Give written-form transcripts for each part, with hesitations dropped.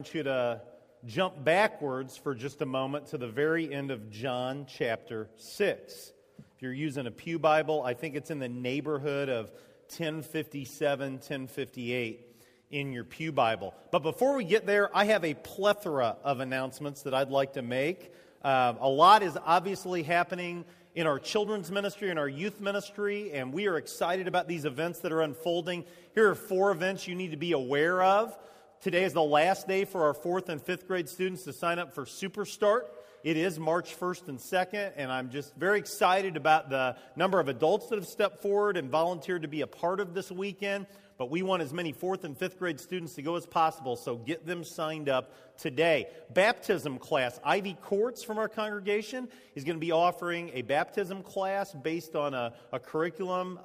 I want you to jump backwards for just a moment to the very end of John chapter 6. If you're using a pew Bible, I think it's in the neighborhood of 1057, 1058 in your pew Bible. But before we get there, I have a plethora of announcements that I'd like to make. A lot is obviously happening in our children's ministry and our youth ministry, and we are excited about these events that are unfolding. Here are 4 events you need to be aware of. Today is the last day for our 4th and 5th grade students to sign up for Superstart. It is March 1st and 2nd, and I'm just very excited about the number of adults that have stepped forward and volunteered to be a part of this weekend. But we want as many 4th and 5th grade students to go as possible, so get them signed up today. Baptism class. Ivy Courts from our congregation is going to be offering a baptism class based on a curriculum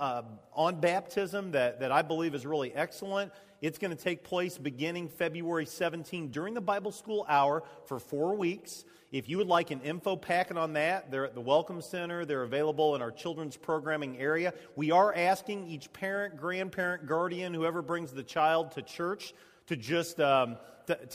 on baptism that I believe is really excellent. It's going to take place beginning February 17 during the Bible School Hour for 4 weeks. If you would like an info packet on that, they're at the Welcome Center. They're available in our children's programming area. We are asking each parent, grandparent, guardian, whoever brings the child to church, to just, to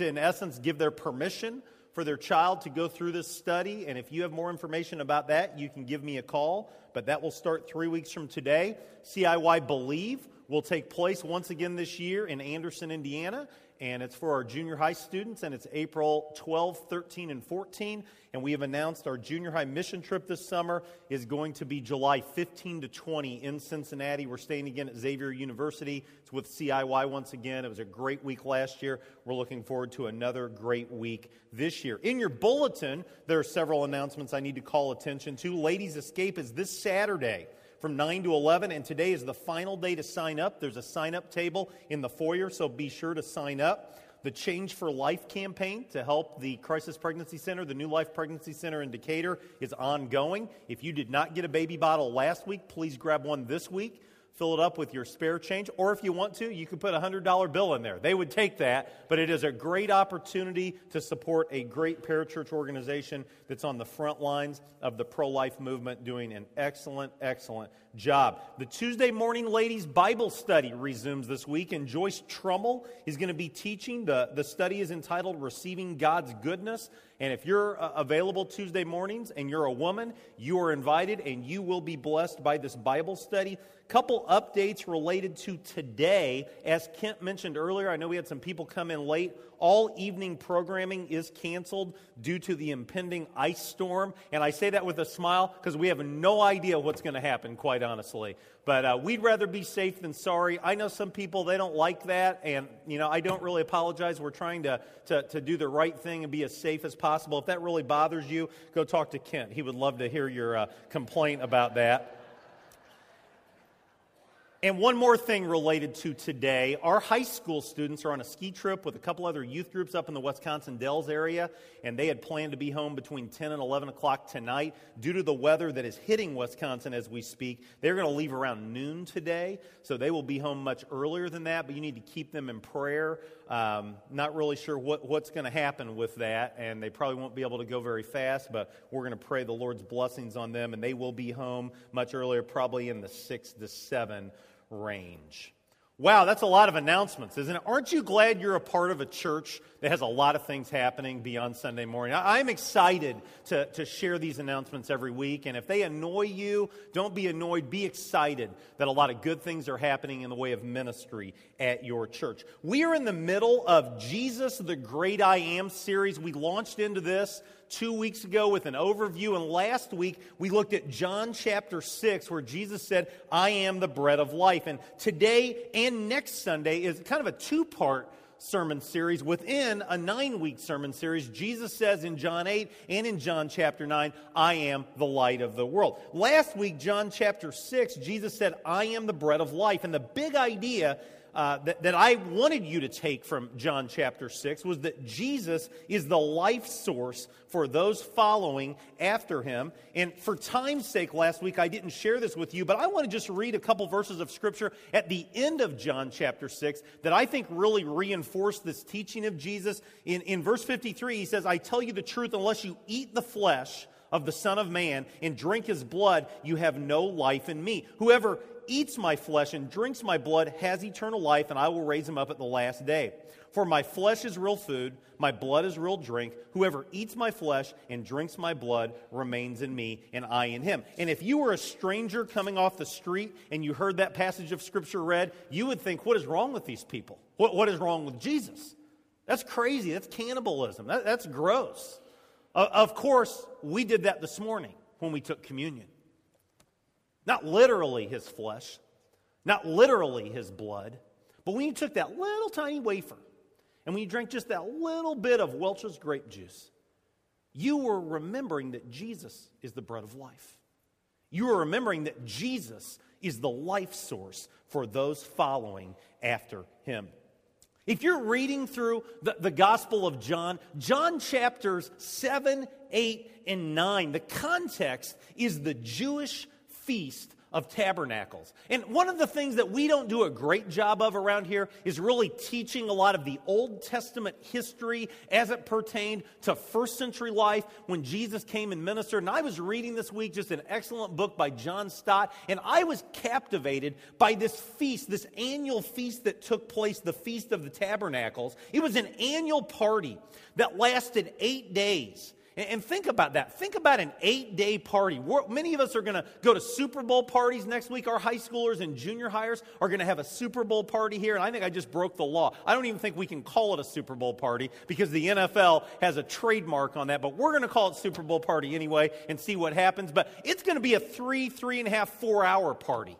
in essence, give their permission for their child to go through this study. And if you have more information about that, you can give me a call. But that will start 3 weeks from today. CIY Believe will take place once again this year in Anderson, Indiana. And it's for our junior high students, and it's April 12, 13, and 14. And we have announced our junior high mission trip this summer is going to be July 15 to 20 in Cincinnati. We're staying again at Xavier University. It's with CIY once again. It was a great week last year. We're looking forward to another great week this year. In your bulletin, there are several announcements I need to call attention to. Ladies Escape is this Saturday from 9 to 11, and today is the final day to sign up. There's a sign-up table in the foyer, so be sure to sign up. The Change for Life campaign to help the Crisis Pregnancy Center, the New Life Pregnancy Center in Decatur, is ongoing. If you did not get a baby bottle last week, please grab one this week. Fill it up with your spare change, or if you want to, you can put a $100 bill in there. They would take that, but it is a great opportunity to support a great parachurch organization that's on the front lines of the pro-life movement, doing an excellent, excellent job. The Tuesday morning ladies' Bible study resumes this week, and Joyce Trummel is going to be teaching. The study is entitled Receiving God's Goodness. And if you're available Tuesday mornings and you're a woman, you are invited and you will be blessed by this Bible study. Couple updates related to today. As Kent mentioned earlier, I know we had some people come in late. All evening programming is canceled due to the impending ice storm. And I say that with a smile because we have no idea what's going to happen, quite honestly. But we'd rather be safe than sorry. I know some people, they don't like that. And, you know, I don't really apologize. We're trying to do the right thing and be as safe as possible. If that really bothers you, go talk to Kent. He would love to hear your complaint about that. And one more thing related to today, our high school students are on a ski trip with a couple other youth groups up in the Wisconsin Dells area, and they had planned to be home between 10 and 11 o'clock tonight. Due to the weather that is hitting Wisconsin as we speak, they're going to leave around noon today, so they will be home much earlier than that, but you need to keep them in prayer. Not really sure what's going to happen with that, and they probably won't be able to go very fast, but we're going to pray the Lord's blessings on them, and they will be home much earlier, probably in the 6 to 7 range. Wow, that's a lot of announcements, isn't it? Aren't you glad you're a part of a church that has a lot of things happening beyond Sunday morning? I'm excited to share these announcements every week, and if they annoy you, don't be annoyed. Be excited that a lot of good things are happening in the way of ministry at your church. We are in the middle of Jesus, the Great I Am series. We launched into this 2 weeks ago with an overview, and last week we looked at John chapter 6 where Jesus said, I am the bread of life. And today and next Sunday is kind of a two-part sermon series within a 9-week sermon series. Jesus says in John 8 and in John chapter 9, I am the light of the world. Last week, John chapter 6, Jesus said, I am the bread of life. And the big idea that I wanted you to take from John chapter 6 was that Jesus is the life source for those following after him. And for time's sake, last week I didn't share this with you, but I want to just read a couple verses of Scripture at the end of John chapter 6 that I think really reinforce this teaching of Jesus. In verse 53, he says, I tell you the truth, unless you eat the flesh of the Son of Man and drink his blood, you have no life in me. Whoever eats my flesh and drinks my blood has eternal life, and I will raise him up at the last day. For my flesh is real food, my blood is real drink. Whoever eats my flesh and drinks my blood remains in me, and I in him." And if you were a stranger coming off the street and you heard that passage of Scripture read, you would think, what is wrong with these people? What is wrong with Jesus? That's crazy. That's cannibalism. That's gross. Of course, we did that this morning when we took communion. Not literally his flesh, not literally his blood, but when you took that little tiny wafer and when you drank just that little bit of Welch's grape juice, you were remembering that Jesus is the bread of life. You were remembering that Jesus is the life source for those following after him. If you're reading through the Gospel of John, John chapters 7, 8, and 9, the context is the Jewish Feast of Tabernacles. And one of the things that we don't do a great job of around here is really teaching a lot of the Old Testament history as it pertained to first century life when Jesus came and ministered. And I was reading this week just an excellent book by John Stott, and I was captivated by this feast, this annual feast that took place, the Feast of the Tabernacles. It was an annual party that lasted 8 days. And think about that. Think about an 8-day party. Many of us are going to go to Super Bowl parties next week. Our high schoolers and junior hires are going to have a Super Bowl party here. And I think I just broke the law. I don't even think we can call it a Super Bowl party because the NFL has a trademark on that. But we're going to call it Super Bowl party anyway and see what happens. But it's going to be a 3.5, 4-hour party.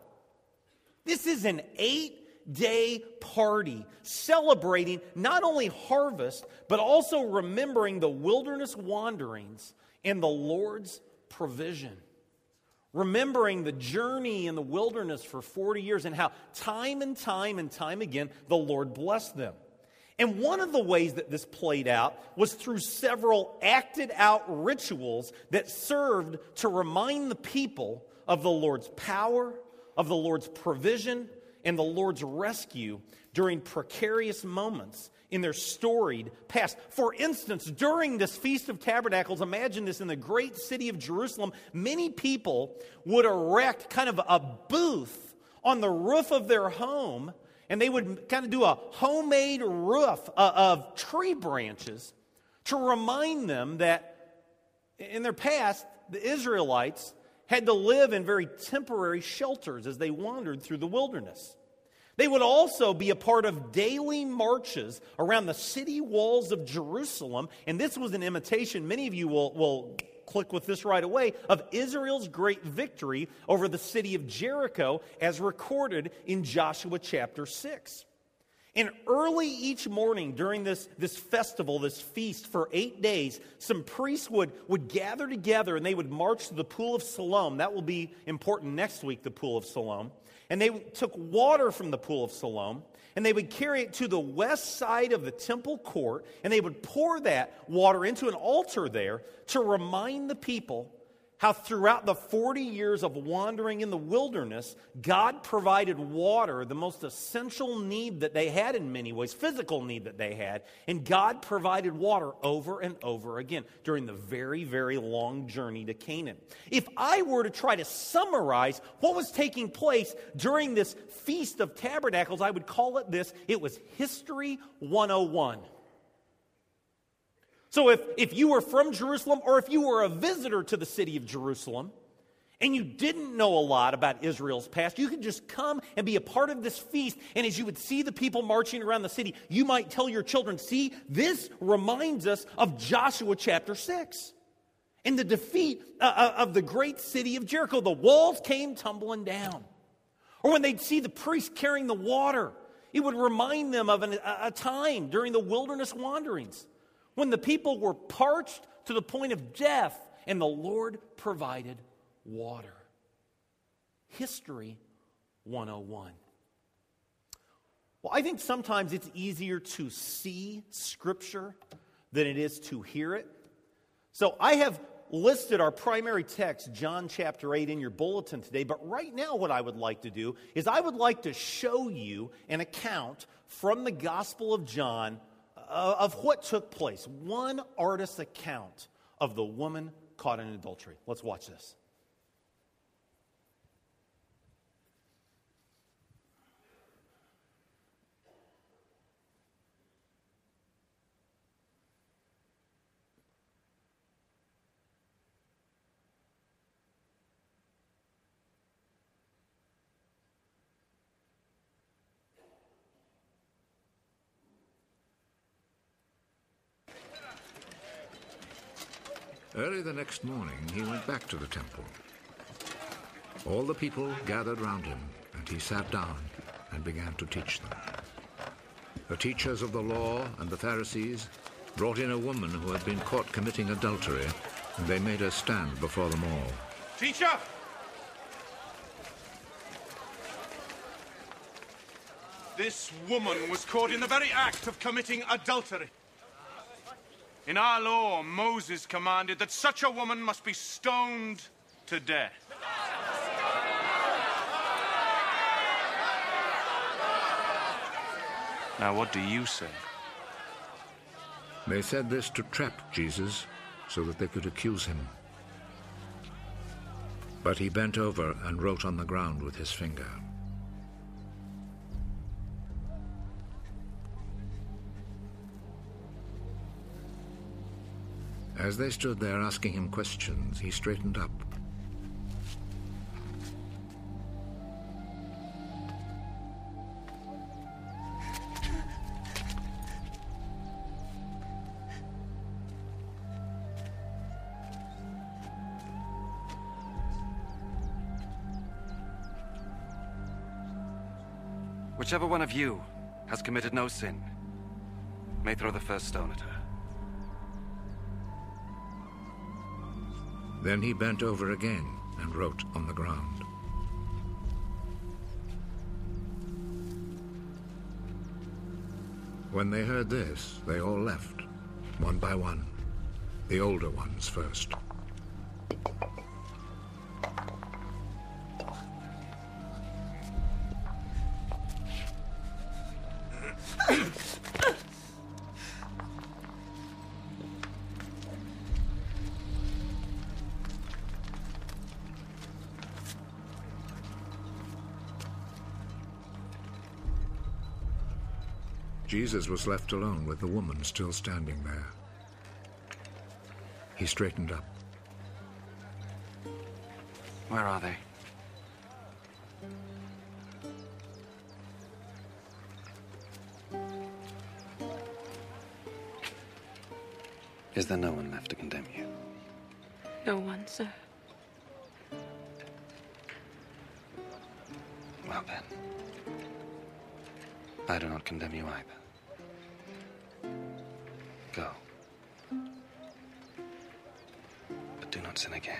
This is an 8-day party celebrating not only harvest, but also remembering the wilderness wanderings and the Lord's provision. Remembering the journey in the wilderness for 40 years and how time and time and time again the Lord blessed them. And one of the ways that this played out was through several acted out rituals that served to remind the people of the Lord's power, of the Lord's provision, and the Lord's rescue during precarious moments in their storied past. For instance, during this Feast of Tabernacles, imagine this, in the great city of Jerusalem, many people would erect kind of a booth on the roof of their home, and they would kind of do a homemade roof of tree branches to remind them that in their past, the Israelites had to live in very temporary shelters as they wandered through the wilderness. They would also be a part of daily marches around the city walls of Jerusalem. And this was an imitation, many of you will click with this right away, of Israel's great victory over the city of Jericho as recorded in Joshua chapter 6. And early each morning during this festival, this feast for 8 days, some priests would gather together and they would march to the Pool of Siloam. That will be important next week, the Pool of Siloam. And they took water from the Pool of Siloam and they would carry it to the west side of the temple court and they would pour that water into an altar there to remind the people how throughout the 40 years of wandering in the wilderness, God provided water, the most essential need that they had in many ways, physical need that they had, and God provided water over and over again during the very, very long journey to Canaan. If I were to try to summarize what was taking place during this Feast of Tabernacles, I would call it this: it was History 101. So if you were from Jerusalem or if you were a visitor to the city of Jerusalem and you didn't know a lot about Israel's past, you could just come and be a part of this feast. And as you would see the people marching around the city, you might tell your children, "See, this reminds us of Joshua chapter 6 and the defeat of the great city of Jericho. The walls came tumbling down." Or when they'd see the priest carrying the water, it would remind them of a time during the wilderness wanderings when the people were parched to the point of death and the Lord provided water. History 101. Well, I think sometimes it's easier to see Scripture than it is to hear it. So I have listed our primary text, John chapter 8, in your bulletin today. But right now what I would like to do is I would like to show you an account from the Gospel of John of what took place. One artist's account of the woman caught in adultery. Let's watch this. Early the next morning, he went back to the temple. All the people gathered round him, and he sat down and began to teach them. The teachers of the law and the Pharisees brought in a woman who had been caught committing adultery, and they made her stand before them all. Teacher! This woman was caught in the very act of committing adultery. In our law, Moses commanded that such a woman must be stoned to death. Now, what do you say? They said this to trap Jesus so that they could accuse him. But he bent over and wrote on the ground with his finger. As they stood there asking him questions, he straightened up. Whichever one of you has committed no sin may throw the first stone at her. Then he bent over again and wrote on the ground. When they heard this, they all left, one by one, the older ones first. Jesus was left alone with the woman still standing there. He straightened up. Where are they? Is there no one left to condemn you? No one, sir. Well then, I do not condemn you either. Go, but do not sin again.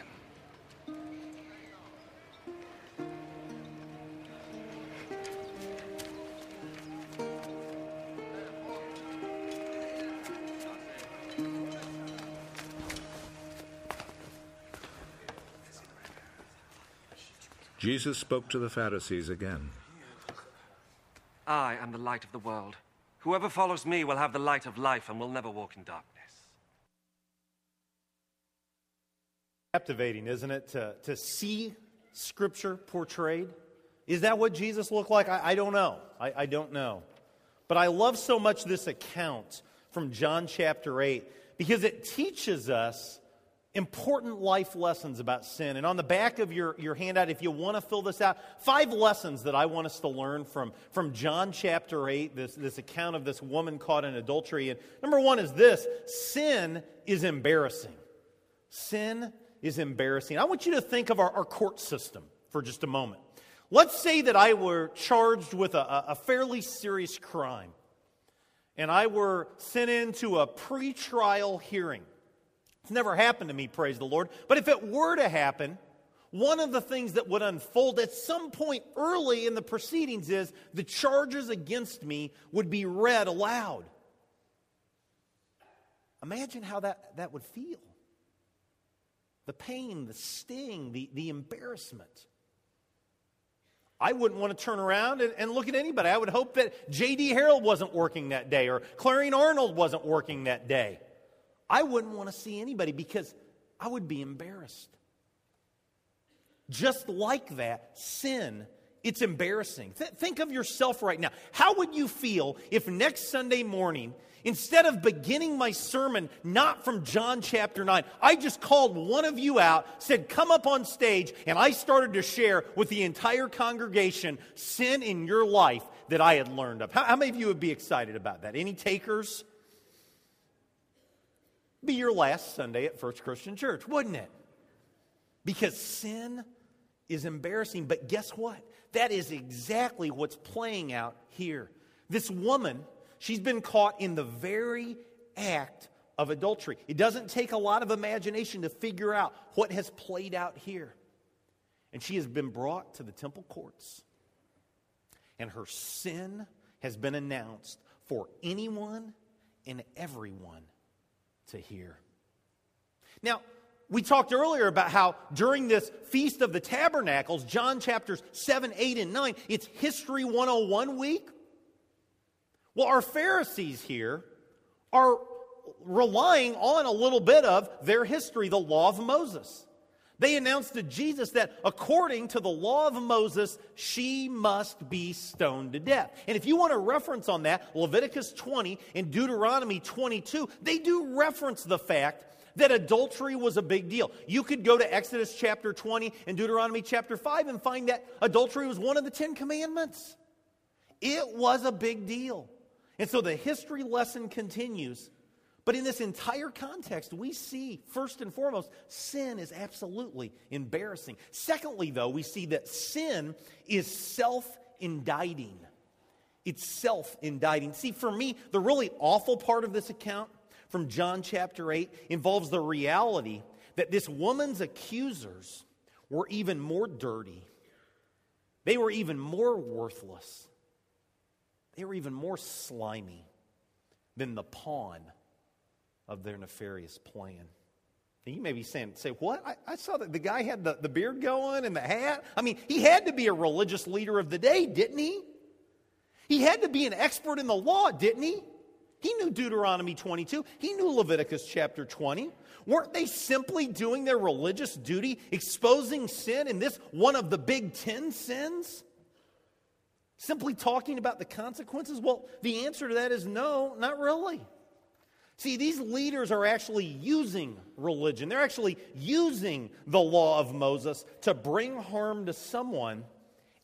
Jesus spoke to the Pharisees again. I am the light of the world. Whoever follows me will have the light of life and will never walk in darkness. Captivating, isn't it, to see Scripture portrayed? Is that what Jesus looked like? I don't know. I don't know. But I love so much this account from John chapter 8 because it teaches us important life lessons about sin. And on the back of your handout, if you want to fill this out, 5 lessons that I want us to learn from John chapter 8, this account of this woman caught in adultery. And number 1 is this: sin is embarrassing. Sin is embarrassing. I want you to think of our court system for just a moment. Let's say that I were charged with a fairly serious crime, and I were sent into a pretrial hearing. It's never happened to me, praise the Lord. But if it were to happen, one of the things that would unfold at some point early in the proceedings is the charges against me would be read aloud. Imagine how that would feel. The pain, the sting, the embarrassment. I wouldn't want to turn around and look at anybody. I would hope that J.D. Harrell wasn't working that day or Clarine Arnold wasn't working that day. I wouldn't want to see anybody because I would be embarrassed. Just like that, sin, it's embarrassing. Think of yourself right now. How would you feel if next Sunday morning, instead of beginning my sermon not from John chapter 9, I just called one of you out, said, come up on stage, and I started to share with the entire congregation sin in your life that I had learned of? How many of you would be excited about that? Any takers? be your last Sunday at First Christian Church, wouldn't it? Because sin is embarrassing. But guess what? That is exactly what's playing out here. This woman, she's been caught in the very act of adultery. It doesn't take a lot of imagination to figure out what has played out here. And she has been brought to the temple courts. And her sin has been announced for anyone and everyone to hear. Now, we talked earlier about how during this Feast of the Tabernacles, John chapters 7, 8, and 9, it's History 101 week. Well, our Pharisees here are relying on a little bit of their history, the law of Moses. They announced to Jesus that according to the law of Moses, she must be stoned to death. And if you want a reference on that, Leviticus 20 and Deuteronomy 22, they do reference the fact that adultery was a big deal. You could go to Exodus chapter 20 and Deuteronomy chapter 5 and find that adultery was one of the 10 commandments. It was a big deal. And so the history lesson continues. But in this entire context, we see, first and foremost, sin is absolutely embarrassing. Secondly, though, we see that sin is self-indicting. It's self-indicting. See, for me, the really awful part of this account from John chapter 8 involves the reality that this woman's accusers were even more dirty. They were even more worthless. They were even more slimy than the pawn of their nefarious plan. And you may be saying, what? I saw that the guy had the beard going and the hat. I mean, he had to be a religious leader of the day, didn't he? He had to be an expert in the law, didn't he? He knew Deuteronomy 22. He knew Leviticus chapter 20. Weren't they simply doing their religious duty, exposing sin in this one of the big 10 sins? Simply talking about the consequences? Well, the answer to that is no, not really. See, these leaders are actually using religion. They're actually using the law of Moses to bring harm to someone.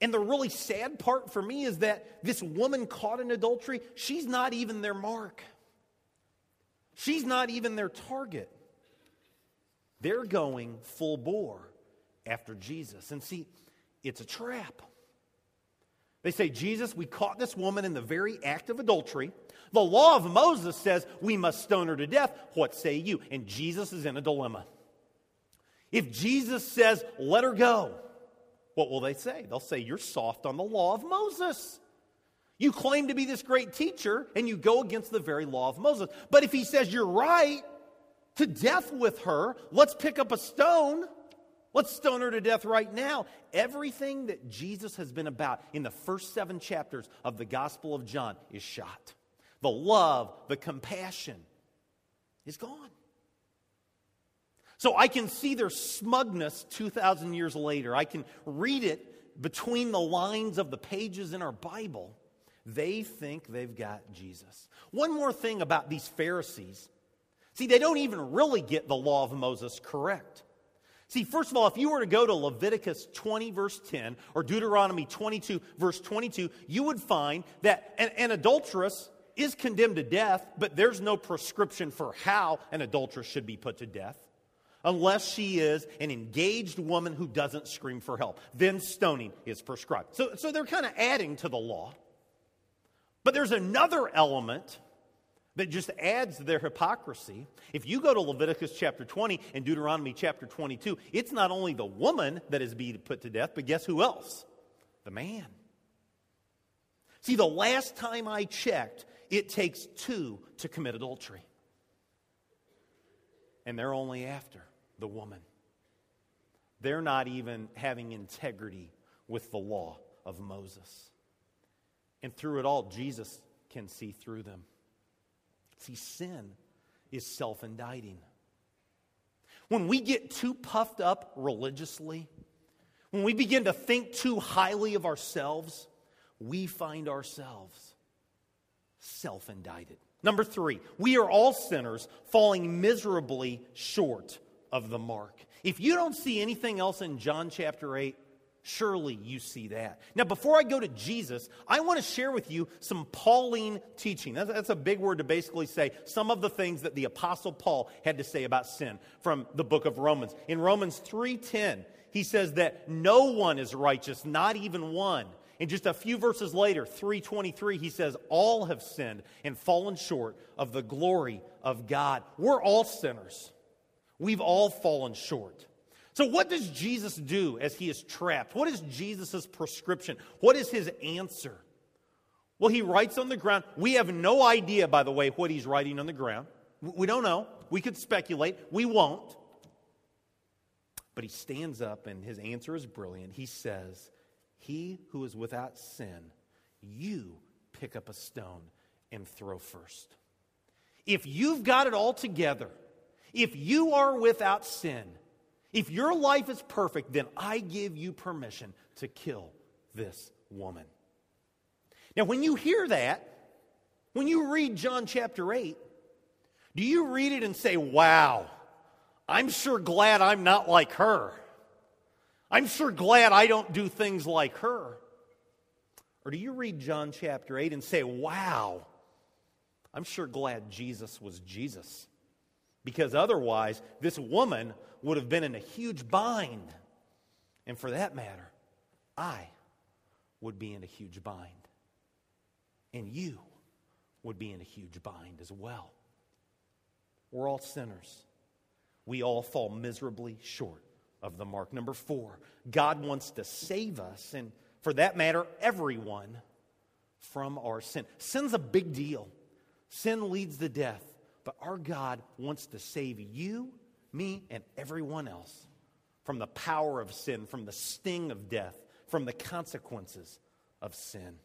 And the really sad part for me is that this woman caught in adultery, she's not even their mark. She's not even their target. They're going full bore after Jesus. And see, it's a trap. They say, Jesus, we caught this woman in the very act of adultery. The law of Moses says we must stone her to death. What say you? And Jesus is in a dilemma. If Jesus says, let her go, what will they say? They'll say, you're soft on the law of Moses. You claim to be this great teacher, and you go against the very law of Moses. But if he says, you're right, to death with her, let's pick up a stone. Let's stone her to death right now. Everything that Jesus has been about in the first 7 chapters of the Gospel of John is shot. The love, the compassion is gone. So I can see their smugness 2,000 years later. I can read it between the lines of the pages in our Bible. They think they've got Jesus. One more thing about these Pharisees. See, they don't even really get the law of Moses correct. See, first of all, if you were to go to Leviticus 20, verse 10, or Deuteronomy 22, verse 22, you would find that an adulteress is condemned to death, but there's no prescription for how an adulteress should be put to death. Unless she is an engaged woman who doesn't scream for help. Then stoning is prescribed. So they're kind of adding to the law. But there's another element that just adds to their hypocrisy. If you go to Leviticus chapter 20 and Deuteronomy chapter 22, it's not only the woman that is being put to death, but guess who else? The man. See, the last time I checked, it takes 2 to commit adultery. And they're only after the woman. They're not even having integrity with the law of Moses. And through it all, Jesus can see through them. See, sin is self-indicting. When we get too puffed up religiously, when we begin to think too highly of ourselves, we find ourselves self-indicted. Number 3, we are all sinners falling miserably short of the mark. If you don't see anything else in John chapter 8, Surely you see that. Now, before I go to Jesus, I want to share with you some Pauline teaching. That's a big word to basically say some of the things that the Apostle Paul had to say about sin from the book of Romans. In Romans 3:10, he says that no one is righteous, not even one. And just a few verses later, 3:23, he says, all have sinned and fallen short of the glory of God. We're all sinners. We've all fallen short. So what does Jesus do as he is trapped? What is Jesus' prescription? What is his answer? Well, he writes on the ground. We have no idea, by the way, what he's writing on the ground. We don't know. We could speculate. We won't. But he stands up, and his answer is brilliant. He says, he who is without sin, you pick up a stone and throw first. If you've got it all together, if you are without sin, if your life is perfect, then I give you permission to kill this woman. Now, when you hear that, when you read John chapter 8, do you read it and say, wow, I'm sure glad I'm not like her. I'm sure glad I don't do things like her. Or do you read John chapter 8 and say, wow, I'm sure glad Jesus was Jesus. Because otherwise, this woman would have been in a huge bind. And for that matter, I would be in a huge bind. And you would be in a huge bind as well. We're all sinners. We all fall miserably short of the mark. Number 4, God wants to save us, and for that matter, everyone, from our sin. Sin's a big deal. Sin leads to death, but our God wants to save you, me, and everyone else from the power of sin, from the sting of death, from the consequences of sin.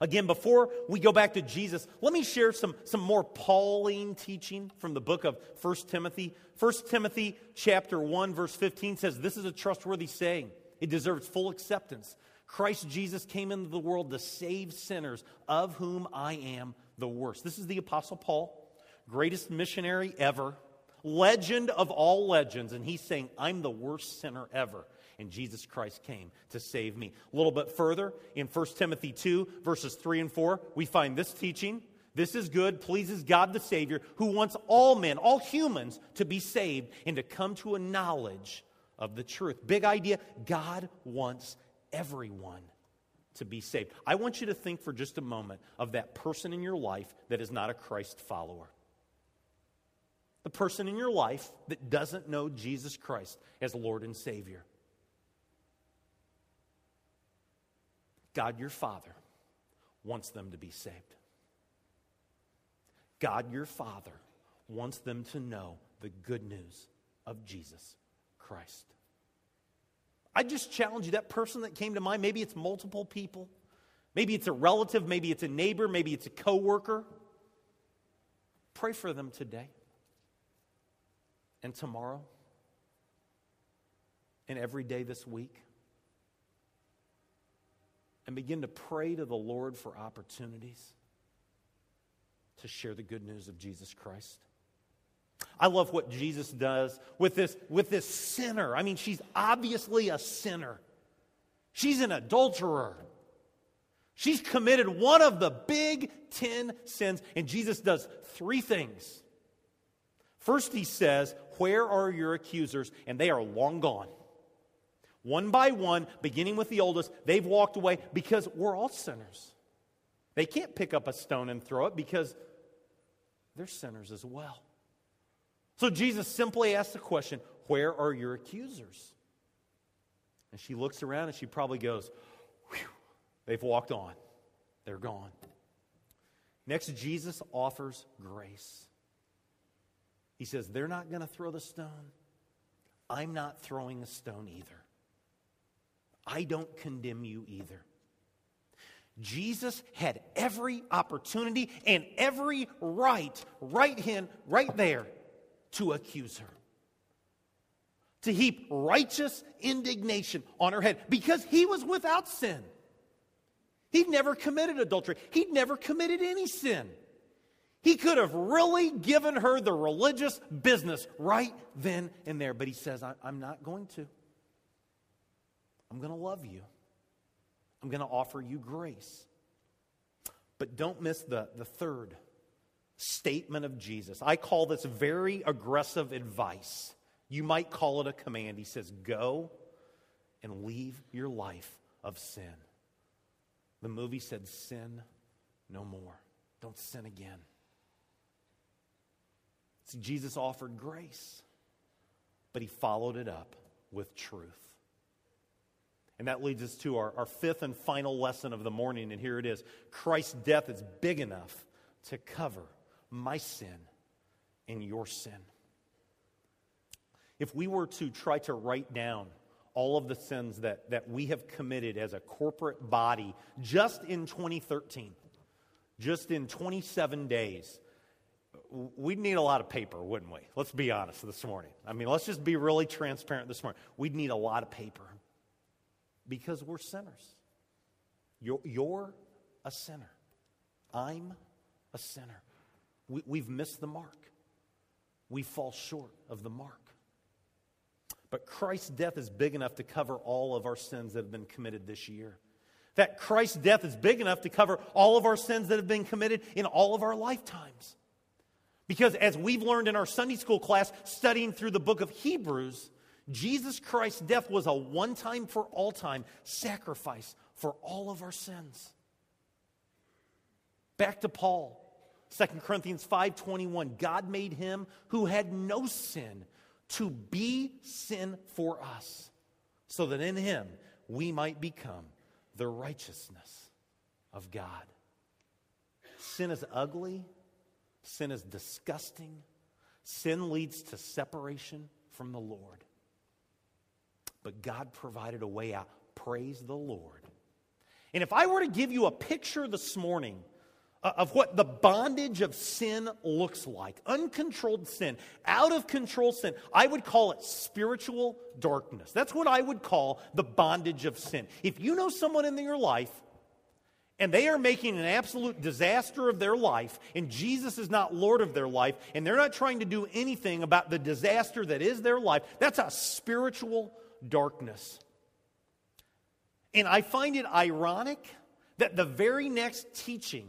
Again, before we go back to Jesus, let me share some more Pauline teaching from the book of 1 Timothy. 1 Timothy chapter 1, verse 15 says, this is a trustworthy saying. It deserves full acceptance. Christ Jesus came into the world to save sinners, of whom I am the worst. This is the Apostle Paul, greatest missionary ever, legend of all legends. And he's saying, I'm the worst sinner ever. And Jesus Christ came to save me. A little bit further, in 1 Timothy 2, verses 3 and 4, we find this teaching. This is good, pleases God the Savior, who wants all men, all humans, to be saved and to come to a knowledge of the truth. Big idea, God wants everyone to be saved. I want you to think for just a moment of that person in your life that is not a Christ follower. The person in your life that doesn't know Jesus Christ as Lord and Savior. God, your Father, wants them to be saved. God, your Father, wants them to know the good news of Jesus Christ. I just challenge you, that person that came to mind, maybe it's multiple people, maybe it's a relative, maybe it's a neighbor, maybe it's a coworker. Pray for them today and tomorrow and every day this week. And begin to pray to the Lord for opportunities to share the good news of Jesus Christ. I love what Jesus does with this sinner. I mean, she's obviously a sinner. She's an adulterer. She's committed one of the big 10 sins. And Jesus does 3 things. First, he says, where are your accusers? And they are long gone. One by one, beginning with the oldest, they've walked away because we're all sinners. They can't pick up a stone and throw it because they're sinners as well. So Jesus simply asks the question, where are your accusers? And she looks around and she probably goes, whew, they've walked on. They're gone. Next, Jesus offers grace. He says, they're not going to throw the stone. I'm not throwing a stone either. I don't condemn you either. Jesus had every opportunity and every right there, to accuse her. To heap righteous indignation on her head because he was without sin. He'd never committed adultery. He'd never committed any sin. He could have really given her the religious business right then and there. But he says, I'm not going to. I'm going to love you. I'm going to offer you grace. But don't miss the third statement of Jesus. I call this very aggressive advice. You might call it a command. He says, go and leave your life of sin. The movie said, sin no more. Don't sin again. See, Jesus offered grace, but he followed it up with truth. And that leads us to our fifth and final lesson of the morning, and here it is. Christ's death is big enough to cover my sin and your sin. If we were to try to write down all of the sins that we have committed as a corporate body just in 2013, just in 27 days, we'd need a lot of paper, wouldn't we? Let's be honest this morning. I mean, let's just be really transparent this morning. We'd need a lot of paper because we're sinners. You're a sinner. I'm a sinner. We've missed the mark. We fall short of the mark. But Christ's death is big enough to cover all of our sins that have been committed this year. In fact, Christ's death is big enough to cover all of our sins that have been committed in all of our lifetimes. Because as we've learned in our Sunday school class, studying through the book of Hebrews, Jesus Christ's death was a one-time for all-time sacrifice for all of our sins. Back to Paul, 2 Corinthians 5:21, God made him who had no sin to be sin for us, so that in him we might become the righteousness of God. Sin is ugly. Sin is disgusting. Sin leads to separation from the Lord. But God provided a way out. Praise the Lord. And if I were to give you a picture this morning of what the bondage of sin looks like, uncontrolled sin, out of control sin, I would call it spiritual darkness. That's what I would call the bondage of sin. If you know someone in your life and they are making an absolute disaster of their life, and Jesus is not Lord of their life, and they're not trying to do anything about the disaster that is their life, that's a spiritual darkness. And I find it ironic that the very next teaching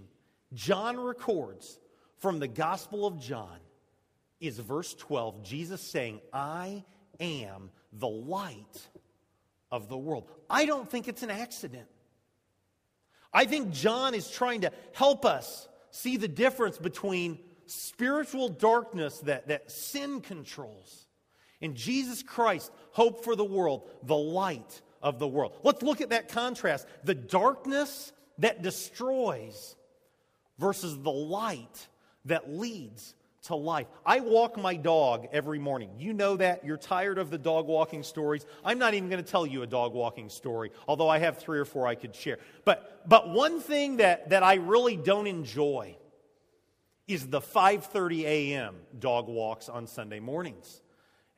John records from the Gospel of John is verse 12, Jesus saying, I am the light of the world. I don't think it's an accident. I think John is trying to help us see the difference between spiritual darkness that sin controls and Jesus Christ, hope for the world, the light of the world. Let's look at that contrast. The darkness that destroys versus the light that leads to life. I walk my dog every morning. You know that. You're tired of the dog walking stories. I'm not even going to tell you a dog walking story, although I have three or four I could share. But one thing that I really don't enjoy is the 5:30 a.m. dog walks on Sunday mornings.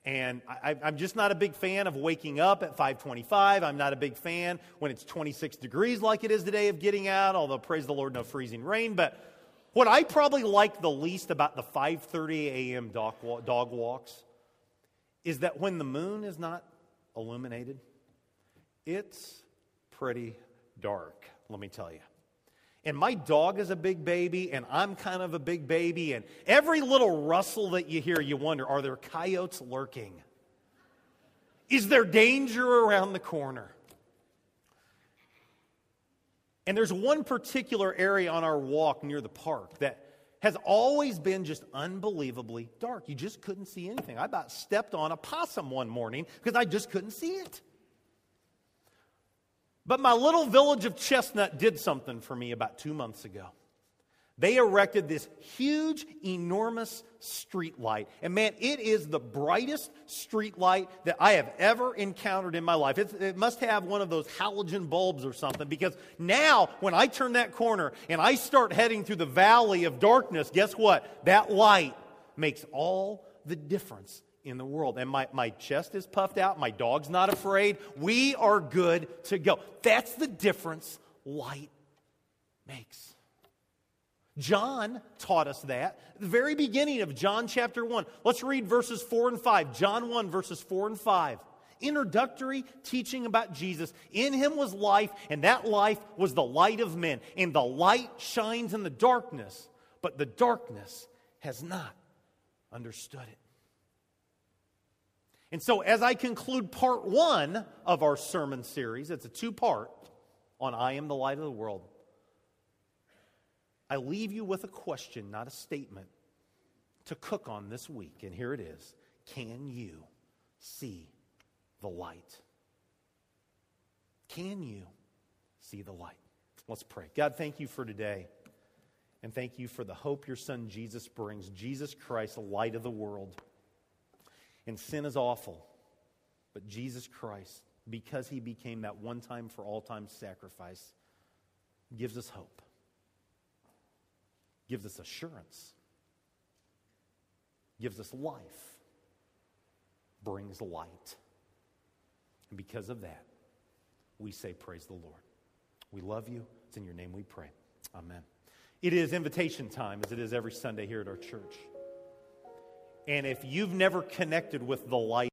And I'm just not a big fan of waking up at 5:25. I'm not a big fan when it's 26 degrees like it is today of getting out, although praise the Lord, no freezing rain. But what I probably like the least about the 5:30 a.m. dog walks is that when the moon is not illuminated, it's pretty dark, let me tell you. And my dog is a big baby, and I'm kind of a big baby, and every little rustle that you hear, you wonder, are there coyotes lurking? Is there danger around the corner? And there's one particular area on our walk near the park that has always been just unbelievably dark. You just couldn't see anything. I about stepped on a possum one morning because I just couldn't see it. But my little village of Chestnut did something for me about 2 months ago. They erected this huge, enormous street light. And man, it is the brightest street light that I have ever encountered in my life. It must have one of those halogen bulbs or something, because now when I turn that corner and I start heading through the valley of darkness, guess what? That light makes all the difference in the world. And my chest is puffed out. My dog's not afraid. We are good to go. That's the difference light makes. John taught us that. The very beginning of John chapter 1. Let's read verses 4 and 5. John 1 verses 4 and 5. introductory teaching about Jesus. In him was life, and that life was the light of men. And the light shines in the darkness, but the darkness has not understood it. And so as I conclude part one of our sermon series, it's a two-part on I am the light of the world, I leave you with a question, not a statement, to cook on this week. And here it is. Can you see the light? Can you see the light? Let's pray. God, thank you for today. And thank you for the hope your son Jesus brings. Jesus Christ, the light of the world. And sin is awful. But Jesus Christ, because he became that one time for all time sacrifice, gives us hope. Gives us assurance. Gives us life. Brings light. And because of that, we say praise the Lord. We love you. It's in your name we pray. Amen. It is invitation time, as it is every Sunday here at our church. And if you've never connected with the light,